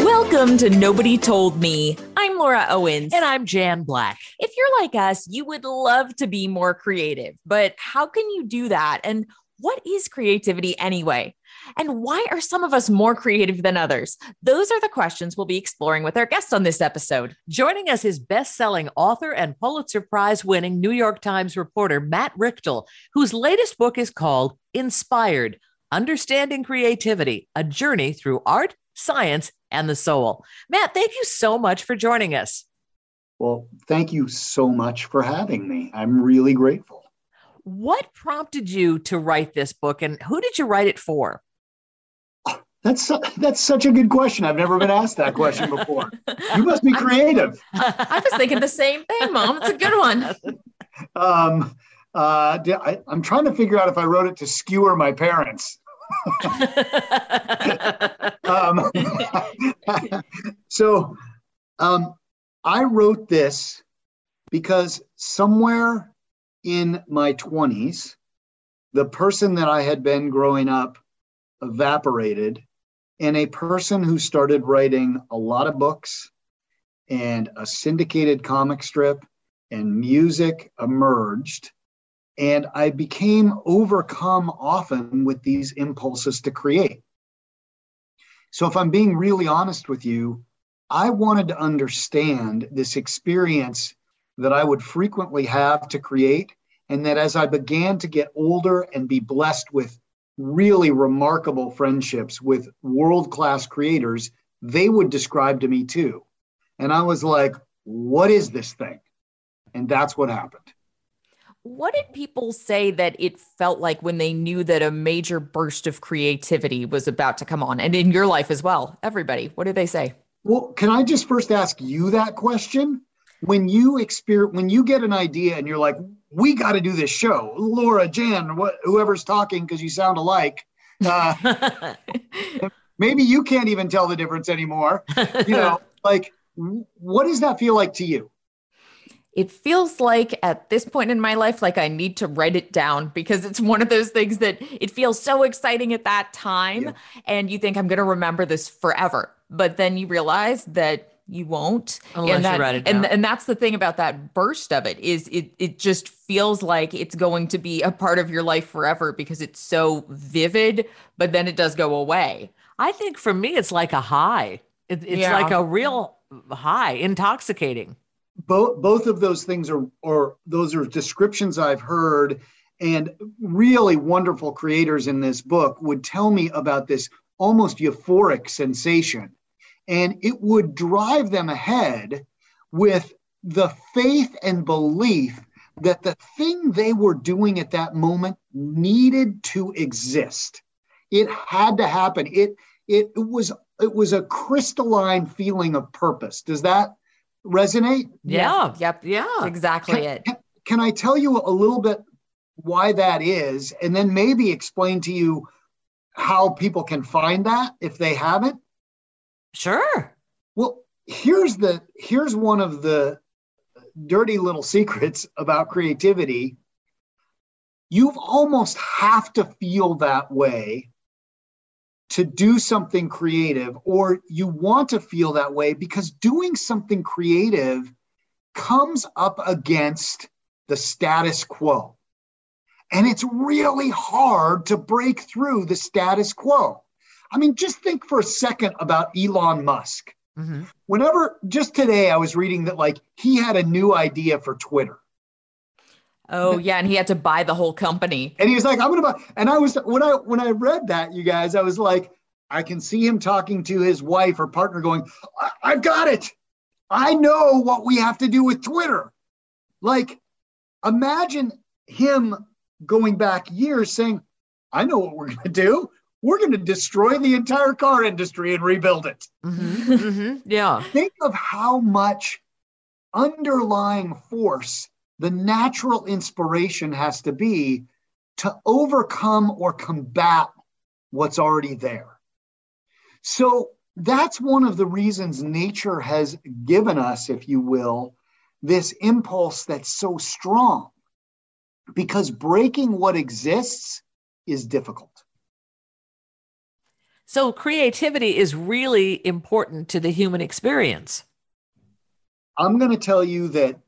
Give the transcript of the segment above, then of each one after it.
Welcome to Nobody Told Me. I'm Laura Owens. And I'm Jan Black. If you're like us, you would love to be more creative, but how can you do that? And what is creativity anyway? And why are some of us more creative than others? Those are the questions we'll be exploring with our guest on this episode. Joining us is best-selling author and Pulitzer Prize-winning New York Times reporter Matt Richtel, whose latest book is called Inspired, Understanding Creativity, A Journey Through Art, Science, and the Soul. Matt, thank you so much for joining us. Well, thank you so much for having me. I'm really grateful. What prompted you to write this book, and who did you write it for? That's such a good question. I've never been asked that question before. You must be creative. I was thinking the same thing, Mom. It's a good one. I'm trying to figure out if I wrote it to skewer my parents. So I wrote this because somewhere in my 20s, the person that I had been growing up evaporated, and a person who started writing a lot of books and a syndicated comic strip and music emerged. And I became overcome often with these impulses to create. So if I'm being really honest with you, I wanted to understand this experience that I would frequently have to create, and that as I began to get older and be blessed with really remarkable friendships with world-class creators, they would describe to me too. And I was like, what is this thing? And that's what happened. What did people say that it felt like when they knew that a major burst of creativity was about to come on? And in your life as well, everybody, what did they say? Well, can I just first ask you that question? When you get an idea and you're like, we got to do this show, Laura, Jan, whoever's talking, because you sound alike, maybe you can't even tell the difference anymore. You know, like, what does that feel like to you? It feels like at this point in my life, like I need to write it down, because it's one of those things that it feels so exciting at that time. Yeah. And you think, I'm going to remember this forever. But then you realize that you won't. Unless you write it down. And that's the thing about that burst of it, is it just feels like it's going to be a part of your life forever because it's so vivid, but then it does go away. I think for me, it's like a high. It's like a real high, intoxicating. Both of those things are descriptions I've heard, and really wonderful creators in this book would tell me about this almost euphoric sensation. And it would drive them ahead with the faith and belief that the thing they were doing at that moment needed to exist. It had to happen. It was a crystalline feeling of purpose. Does that resonate? Yeah. Yep. Yeah. That's exactly it. Can I tell you a little bit why that is, and then maybe explain to you how people can find that if they haven't? Sure. Well, here's one of the dirty little secrets about creativity. You've almost have to feel that way to do something creative, or you want to feel that way, because doing something creative comes up against the status quo. And it's really hard to break through the status quo. I mean, just think for a second about Elon Musk. Mm-hmm. Whenever, just today, I was reading that like he had a new idea for Twitter. Oh yeah, and he had to buy the whole company. And he was like, "I'm gonna buy." And I was when I read that, you guys, I was like, I can see him talking to his wife or partner, going, "I've got it. I know what we have to do with Twitter." Like, imagine him going back years, saying, "I know what we're gonna do. We're going to destroy the entire car industry and rebuild it." Mm-hmm. Mm-hmm. Yeah. Think of how much underlying force the natural inspiration has to be to overcome or combat what's already there. So that's one of the reasons nature has given us, if you will, this impulse that's so strong, because breaking what exists is difficult. So creativity is really important to the human experience. I'm going to tell you that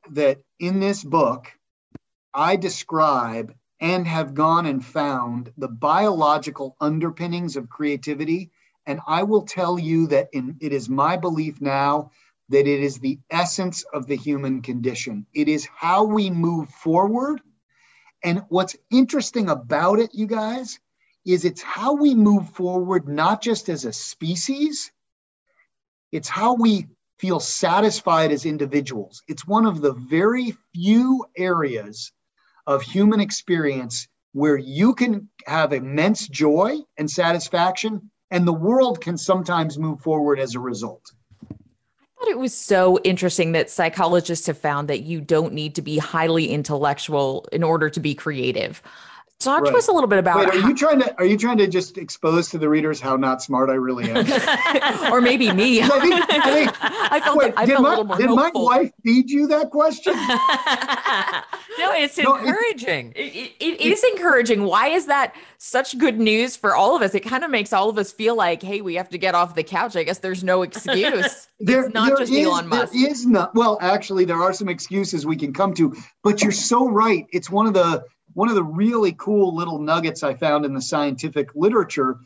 in this book, I describe and have gone and found the biological underpinnings of creativity. And I will tell you that it is my belief now that it is the essence of the human condition. It is how we move forward. And what's interesting about it, you guys, is it's how we move forward, not just as a species, it's how we feel satisfied as individuals. It's one of the very few areas of human experience where you can have immense joy and satisfaction, and the world can sometimes move forward as a result. I thought it was so interesting that psychologists have found that you don't need to be highly intellectual in order to be creative. Talk to us a little bit about. Wait, are you trying to just expose to the readers how not smart I really am, or maybe me? I felt a little more hopeful. Did my wife feed you that question? No, it's encouraging. It is encouraging. Why is that such good news for all of us? It kind of makes all of us feel like, hey, we have to get off the couch. I guess there's no excuse. Elon Musk. There is not. Well, actually, there are some excuses we can come to, but you're so right. It's one of the really cool little nuggets I found in the scientific literature.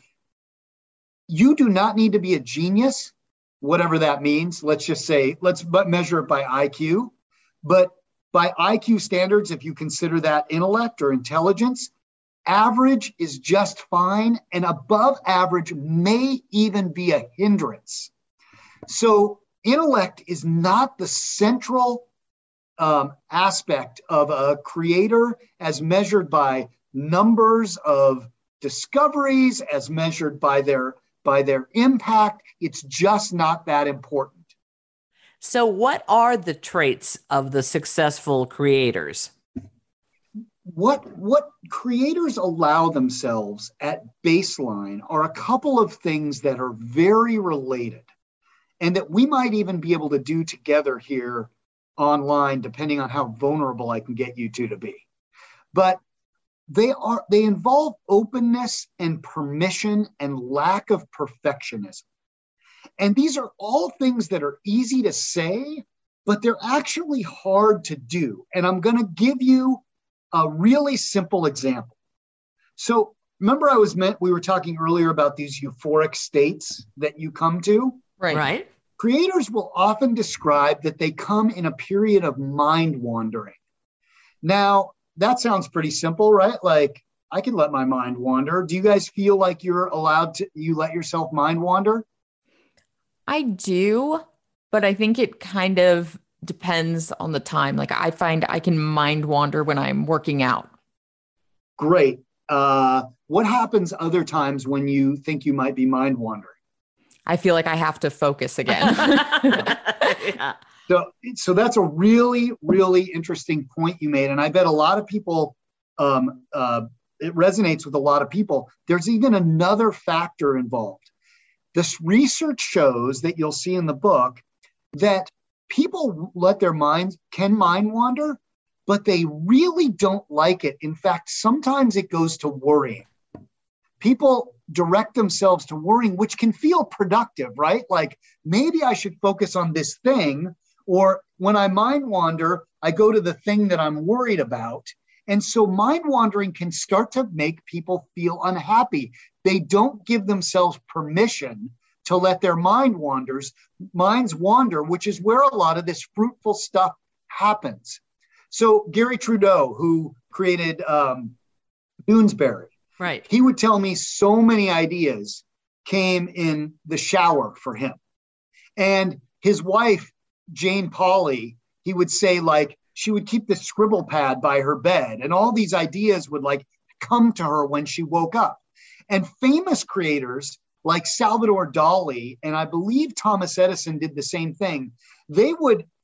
You do not need to be a genius, whatever that means. Let's just say, measure it by IQ. But by IQ standards, if you consider that intellect or intelligence, average is just fine, and above average may even be a hindrance. So intellect is not the central aspect of a creator as measured by numbers of discoveries, as measured by their impact. It's just not that important. So what are the traits of the successful creators? What creators allow themselves at baseline are a couple of things that are very related and that we might even be able to do together here online, depending on how vulnerable I can get you two to be. But they involve openness and permission and lack of perfectionism. And these are all things that are easy to say, but they're actually hard to do. And I'm going to give you a really simple example. So remember we were talking earlier about these euphoric states that you come to? Right. Creators will often describe that they come in a period of mind wandering. Now, that sounds pretty simple, right? Like, I can let my mind wander. Do you guys feel like you let yourself mind wander? I do, but I think it kind of depends on the time. Like, I find I can mind wander when I'm working out. Great. What happens other times when you think you might be mind wandering? I feel like I have to focus again. Yeah. So that's a really, really interesting point you made. And I bet a lot of people, it resonates with a lot of people. There's even another factor involved. This research shows that you'll see in the book that people can mind wander, but they really don't like it. In fact, sometimes it goes to worrying. People direct themselves to worrying, which can feel productive, right? Like, maybe I should focus on this thing, or when I mind wander, I go to the thing that I'm worried about. And so mind wandering can start to make people feel unhappy. They don't give themselves permission to let their minds wander, which is where a lot of this fruitful stuff happens. So Gary Trudeau, who created Doonesbury, right? He would tell me so many ideas came in the shower for him. And his wife, Jane Polly, he would say, like, she would keep the scribble pad by her bed, and all these ideas would like come to her when she woke up. And famous creators like Salvador Dali, and I believe Thomas Edison did the same thing. They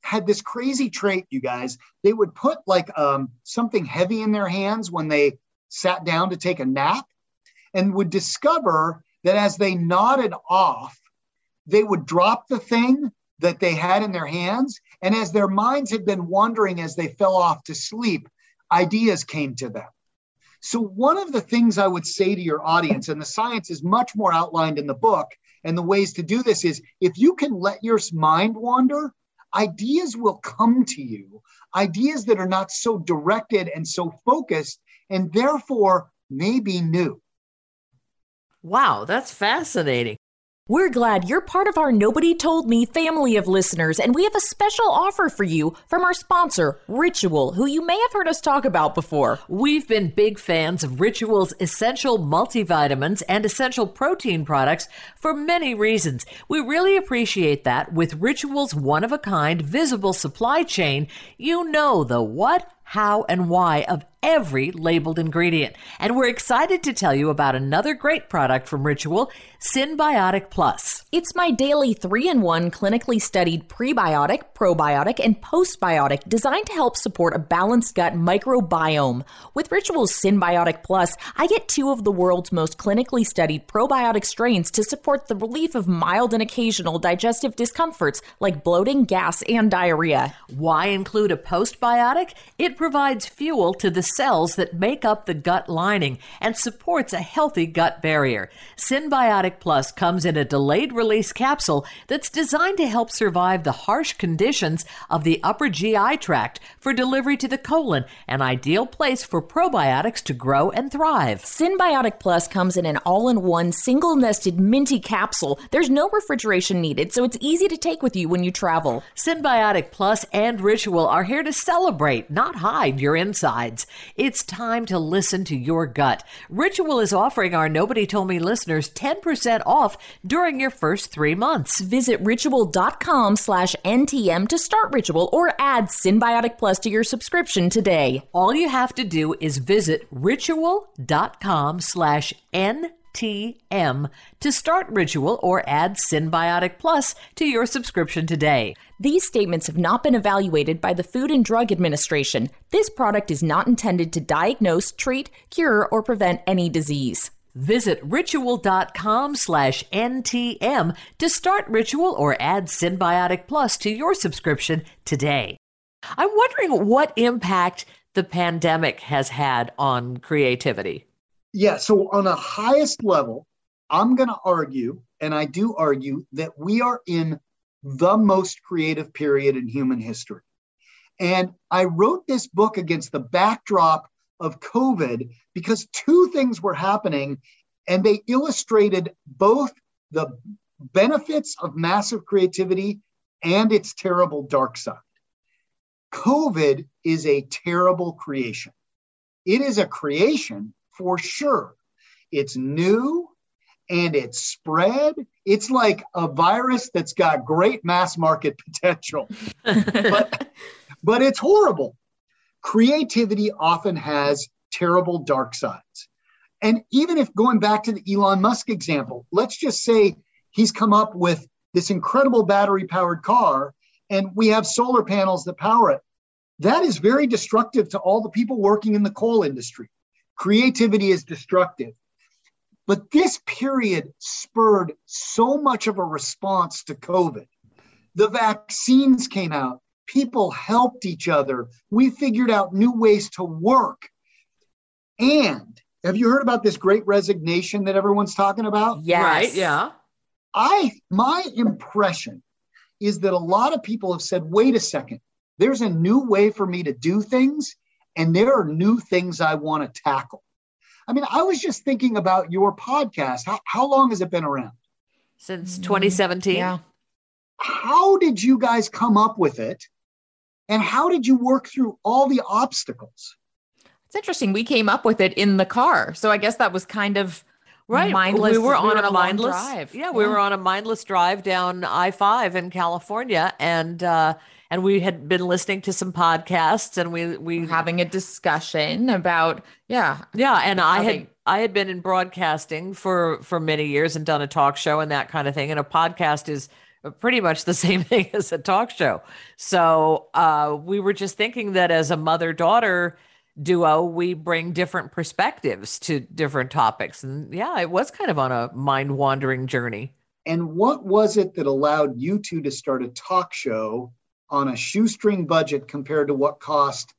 had this crazy trait, you guys. They would put like something heavy in their hands when they sat down to take a nap, and would discover that as they nodded off, they would drop the thing that they had in their hands. And as their minds had been wandering as they fell off to sleep, ideas came to them. So one of the things I would say to your audience, and the science is much more outlined in the book, and the ways to do this is, if you can let your mind wander, ideas will come to you, ideas that are not so directed and so focused, and therefore may be new. Wow, that's fascinating. We're glad you're part of our Nobody Told Me family of listeners, and we have a special offer for you from our sponsor, Ritual, who you may have heard us talk about before. We've been big fans of Ritual's essential multivitamins and essential protein products for many reasons. We really appreciate that with Ritual's one-of-a-kind visible supply chain, you know the what, how, and why of every labeled ingredient. And we're excited to tell you about another great product from Ritual, Synbiotic Plus. It's my daily 3-in-1 clinically studied prebiotic, probiotic, and postbiotic designed to help support a balanced gut microbiome. With Ritual's Synbiotic Plus, I get 2 of the world's most clinically studied probiotic strains to support the relief of mild and occasional digestive discomforts like bloating, gas, and diarrhea. Why include a postbiotic? It provides fuel to the cells that make up the gut lining and supports a healthy gut barrier. Synbiotic Plus comes in a delayed release capsule that's designed to help survive the harsh conditions of the upper GI tract for delivery to the colon, an ideal place for probiotics to grow and thrive. Synbiotic Plus comes in an all-in-one single nested minty capsule. There's no refrigeration needed, so it's easy to take with you when you travel. Synbiotic Plus and Ritual are here to celebrate, not hide your insides. It's time to listen to your gut. Ritual is offering our Nobody Told Me listeners 10% off during your first 3 months. Visit ritual.com/NTM to start Ritual or add Synbiotic Plus to your subscription today. All you have to do is visit ritual.com/NTM to start Ritual or add Synbiotic Plus to your subscription today. These statements have not been evaluated by the Food and Drug Administration. This product is not intended to diagnose, treat, cure, or prevent any disease. Visit ritual.com/NTM to start Ritual or add Synbiotic Plus to your subscription today. I'm wondering what impact the pandemic has had on creativity. Yeah, so on a highest level, I'm going to argue, and I do argue, that we are in the most creative period in human history. And I wrote this book against the backdrop of COVID because 2 things were happening, and they illustrated both the benefits of massive creativity and its terrible dark side. COVID is a terrible creation. It is a creation for sure. It's new and it's spread. It's like a virus that's got great mass market potential, but it's horrible. Creativity often has terrible dark sides. And even if going back to the Elon Musk example, let's just say he's come up with this incredible battery powered car and we have solar panels that power it. That is very destructive to all the people working in the coal industry. Creativity is destructive. But this period spurred so much of a response to COVID. The vaccines came out. People helped each other. We figured out new ways to work. And have you heard about this great resignation that everyone's talking about? Yes. Right, yeah. My impression is that a lot of people have said, wait a second, There's a new way for me to do things, and there are new things I want to tackle. I mean, I was just thinking about your podcast. How long has it been around? Since 2017. Yeah. How did you guys come up with it? And how did you work through all the obstacles? It's interesting. We came up with it in the car. So I guess that was kind of right. Mindless. We were on a mindless drive. Yeah, we were on a mindless drive down I-5 in California. And we had been listening to some podcasts and we having a discussion about, And I had been in broadcasting for many years and done a talk show and that kind of thing. And a podcast is pretty much the same thing as a talk show. So we were just thinking that as a mother-daughter duo, we bring different perspectives to different topics. And yeah, it was kind of on a mind-wandering journey. And what was it that allowed you two to start a talk show on a shoestring budget compared to what cost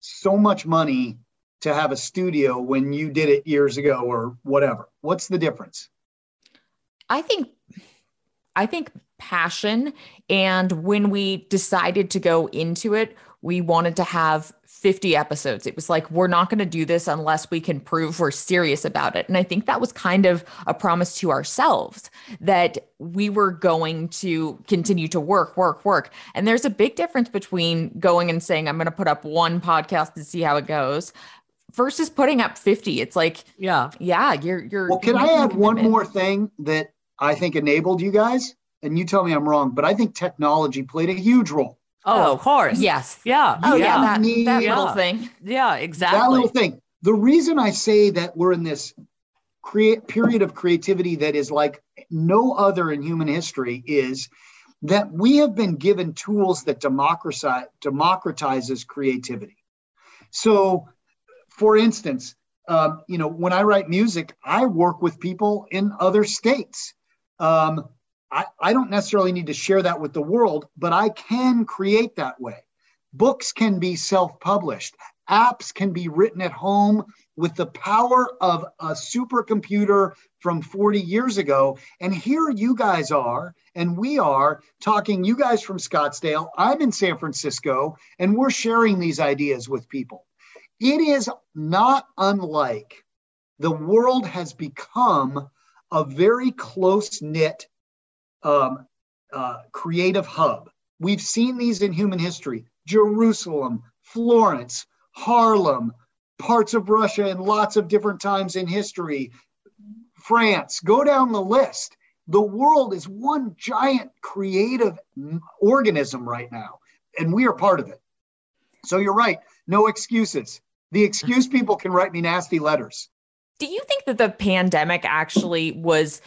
so much money to have a studio when you did it years ago or whatever? What's the difference? I think passion. And when we decided to go into it, we wanted to have 50 episodes. It was like, we're not going to do this unless we can prove we're serious about it. And I think that was kind of a promise to ourselves that we were going to continue to work. And there's a big difference between going and saying, I'm going to put up one podcast and see how it goes versus putting up 50. It's like, you're. Well, can I add one more thing that I think enabled you guys? And you tell me I'm wrong, but I think technology played a huge role. Oh, of course. Yes. Yeah. Oh, yeah. That little thing. Yeah, exactly. That little thing. The reason I say that we're in this period of creativity that is like no other in human history is that we have been given tools that democratizes creativity. So, for instance, when I write music, I work with people in other states. I don't necessarily need to share that with the world, but I can create that way. Books can be self-published. Apps can be written at home with the power of a supercomputer from 40 years ago. And here you guys are, and we are talking, you guys from Scottsdale, I'm in San Francisco, and we're sharing these ideas with people. It is not unlike the world has become a very close-knit creative hub. We've seen these in human history: Jerusalem, Florence, Harlem, parts of Russia, and lots of different times in history. France, go down the list. The world is one giant creative organism right now, and we are part of it. So you're right. No excuses. The excuse people can write me nasty letters. Do you think that the pandemic actually was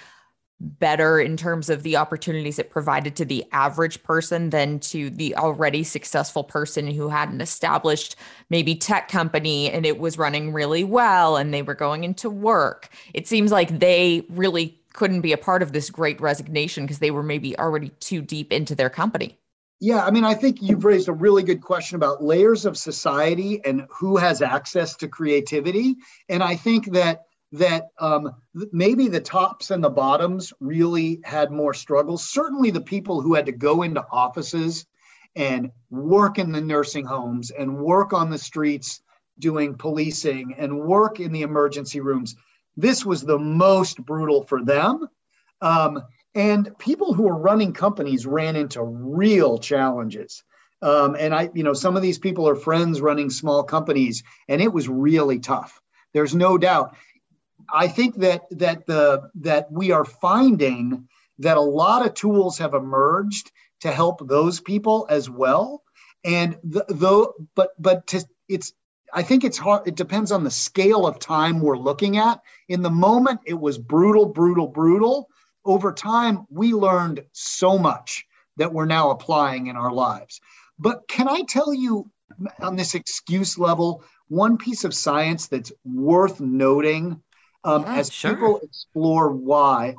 better in terms of the opportunities it provided to the average person than to the already successful person who had an established maybe tech company and it was running really well and they were going into work? It seems like they really couldn't be a part of this great resignation because they were maybe already too deep into their company. Yeah, I mean, I think you've raised a really good question about layers of society and who has access to creativity. And I think that maybe the tops and the bottoms really had more struggles. Certainly the people who had to go into offices and work in the nursing homes and work on the streets doing policing and work in the emergency rooms, this was the most brutal for them. And people who were running companies ran into real challenges. And some of these people are friends running small companies, and it was really tough. There's no doubt. I think that we are finding that a lot of tools have emerged to help those people as well. And it's hard. It depends on the scale of time we're looking at. In the moment, it was brutal. Over time, we learned so much that we're now applying in our lives. But can I tell you on this excuse level, one piece of science that's worth noting? People explore why,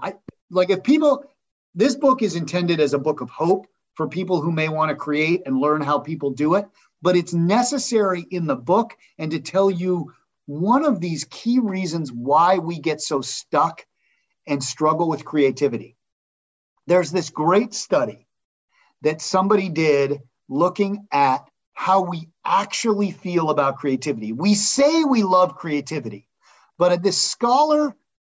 this book is intended as a book of hope for people who may want to create and learn how people do it, but it's necessary in the book and to tell you one of these key reasons why we get so stuck and struggle with creativity. There's this great study that somebody did looking at how we actually feel about creativity. We say we love creativity, but this scholar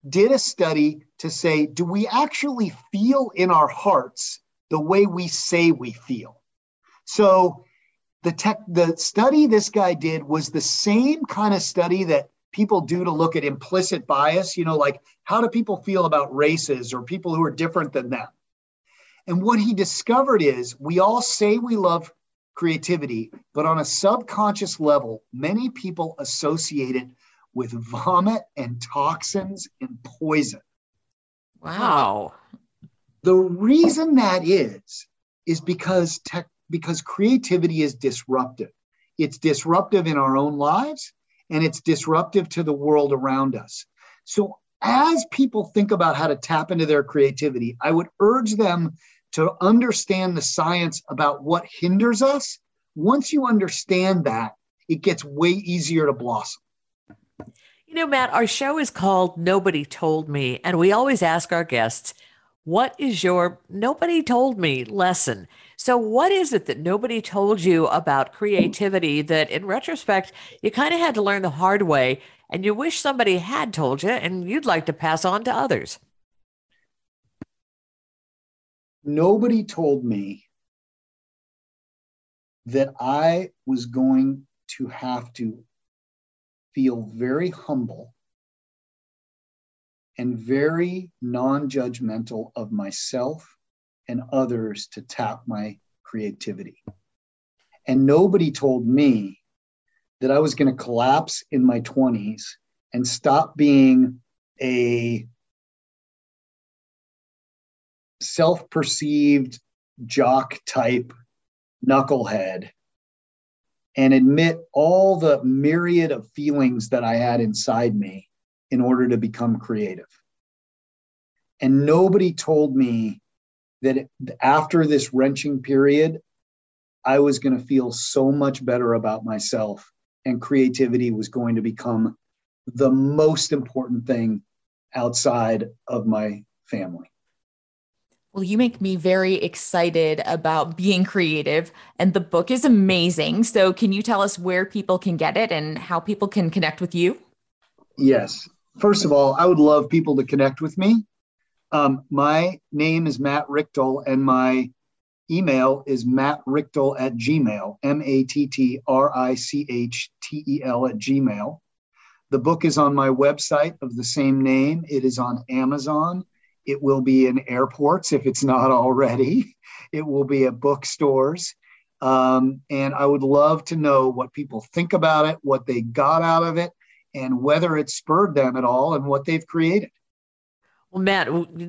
did a study to say, do we actually feel in our hearts the way we say we feel? So the study this guy did was the same kind of study that people do to look at implicit bias, you know, like how do people feel about races or people who are different than them? And what he discovered is we all say we love creativity, but on a subconscious level, many people associate it with vomit and toxins and poison. Wow. The reason that is because creativity is disruptive. It's disruptive in our own lives, and it's disruptive to the world around us. So as people think about how to tap into their creativity, I would urge them to understand the science about what hinders us. Once you understand that, it gets way easier to blossom. You know, Matt, our show is called Nobody Told Me, and we always ask our guests, what is your nobody told me lesson? So what is it that nobody told you about creativity that in retrospect, you kind of had to learn the hard way and you wish somebody had told you and you'd like to pass on to others? Nobody told me that I was going to have to feel very humble and very non-judgmental of myself and others to tap my creativity. And nobody told me that I was going to collapse in my 20s and stop being a self-perceived jock type knucklehead and admit all the myriad of feelings that I had inside me in order to become creative. And nobody told me that after this wrenching period, I was going to feel so much better about myself and creativity was going to become the most important thing outside of my family. Well, you make me very excited about being creative, and the book is amazing. So can you tell us where people can get it and how people can connect with you? Yes. First of all, I would love people to connect with me. My name is Matt Richtel, and my email is mattrichtel@gmail.com, mattrichtel@gmail.com. The book is on my website of the same name. It is on Amazon. It will be in airports if it's not already. It will be at bookstores. And I would love to know what people think about it, what they got out of it, and whether it spurred them at all and what they've created. Well, Matt,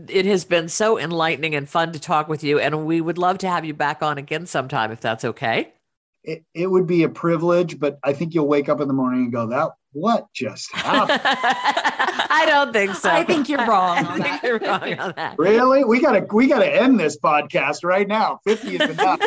it has been so enlightening and fun to talk with you, and we would love to have you back on again sometime if that's okay. It would be a privilege, but I think you'll wake up in the morning and go, what just happened? I don't think so. I think you're wrong on that. You're wrong on that. Really? We gotta end this podcast right now. 50 is enough.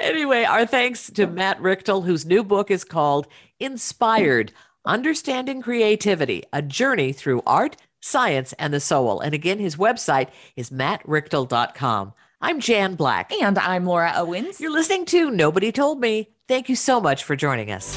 Anyway, our thanks to Matt Richtel, whose new book is called Inspired, Understanding Creativity, A Journey Through Art, Science, and the Soul. And again, his website is mattrichtel.com. I'm Jan Black. And I'm Laura Owens. You're listening to Nobody Told Me. Thank you so much for joining us.